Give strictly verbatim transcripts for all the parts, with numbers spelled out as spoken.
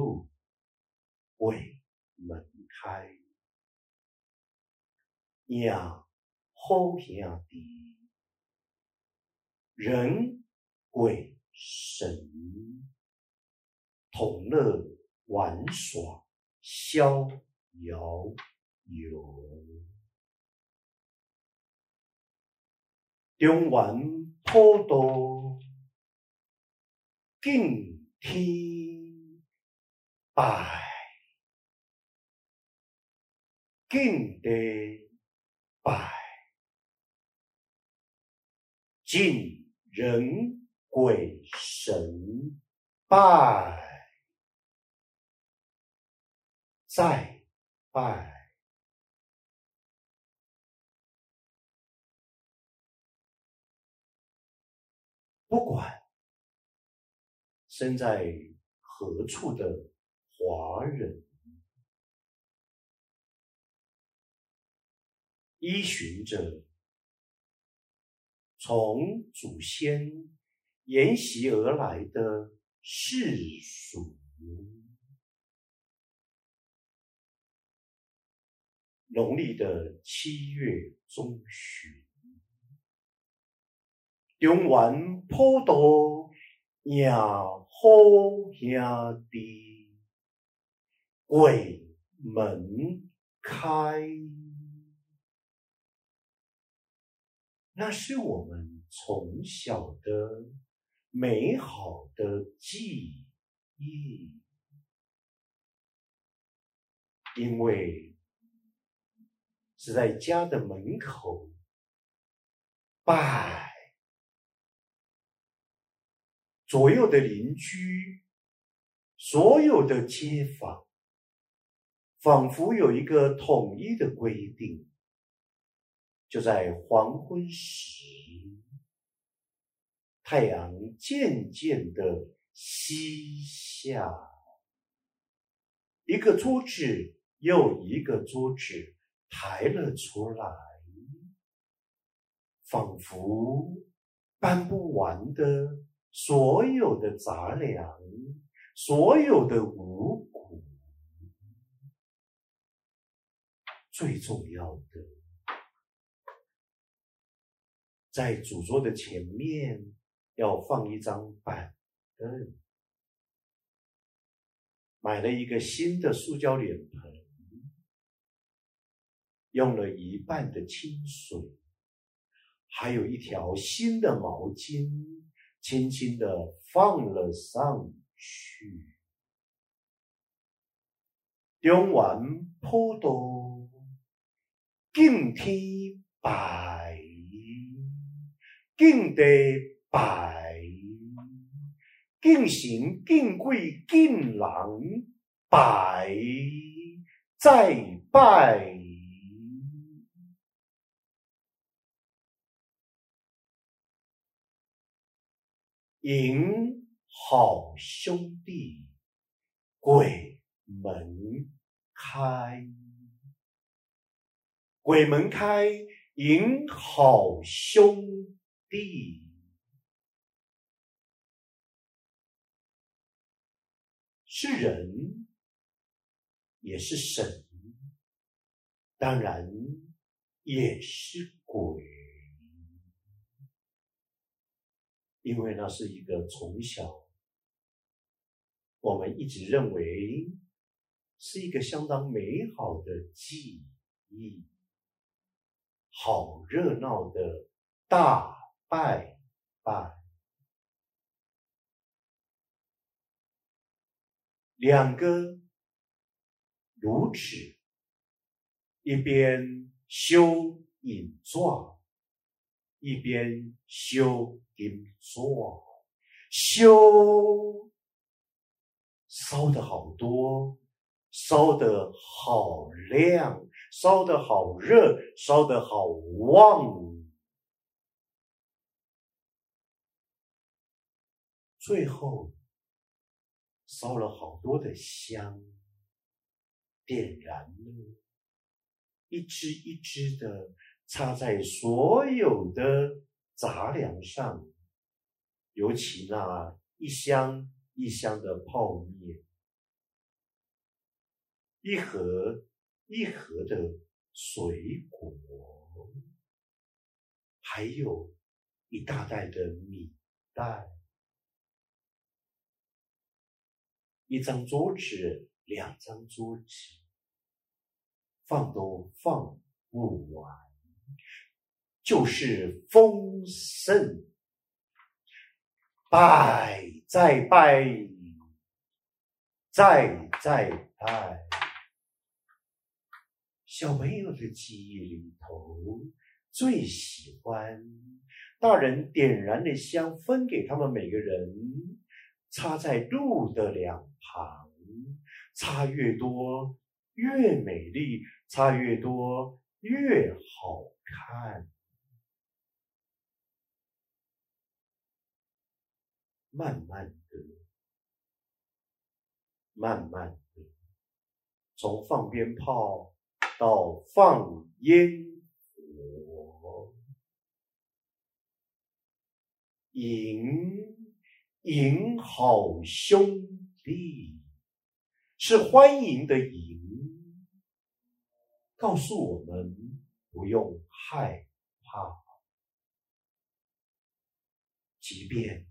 度为门开，仰好兄弟，人鬼神同乐玩耍，逍遥游。中原普渡敬天拜，敬地拜，敬人鬼神拜，再拜。不管身在何处的华人，依循着从祖先沿袭而来的世俗，农历的七月中旬，中原普渡仰好兄弟，鬼门开。那是我们从小的美好的记忆，因为是在家的门口拜，左右的邻居，所有的街坊，仿佛有一个统一的规定，就在黄昏时，太阳渐渐的西下，一个桌子又一个桌子抬了出来，仿佛搬不完的所有的杂粮，所有的五谷，最重要的，在主桌的前面要放一张板凳，买了一个新的塑胶脸盆，用了一半的清水，还有一条新的毛巾，轻轻地放了上去。中原普渡敬天拜，敬地拜，敬神敬鬼敬人拜，再拜。迎好兄弟，鬼门开。鬼门开，迎好兄弟。是人，也是神，当然也是鬼。因为那是一个从小我们一直认为是一个相当美好的记忆，好热闹的大拜拜，两个炉子一边修引状，一边修银座，修烧的好多，烧的好亮，烧的好热，烧的好旺，最后烧了好多的香，点燃了，一支一支的插在所有的杂粮上，尤其那一箱一箱的泡面，一盒一盒的水果，还有一大袋的米袋，一张桌子，两张桌子，放都放不完，就是丰盛。拜，再拜，再再拜。小朋友的记忆里头最喜欢大人点燃的香，分给他们每个人，插在路的两旁，插越多越美丽，插越多越好看。慢慢的，慢慢的，从放鞭炮到放烟火，迎迎好兄弟，是欢迎的迎，告诉我们不用害怕，即便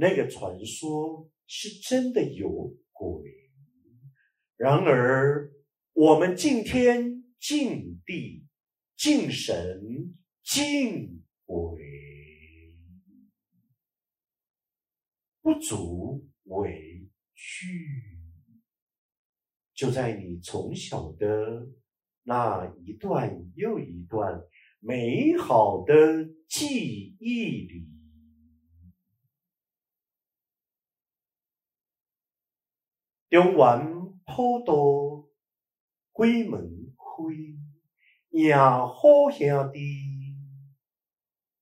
那个传说是真的有鬼，然而我们敬天敬地敬神敬鬼，不足为惧。就在你从小的那一段又一段美好的记忆里，中原普渡，鬼门开，也好兄弟，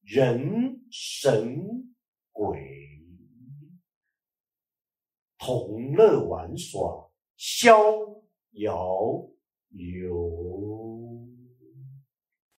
人神鬼，同乐玩耍，逍遥游。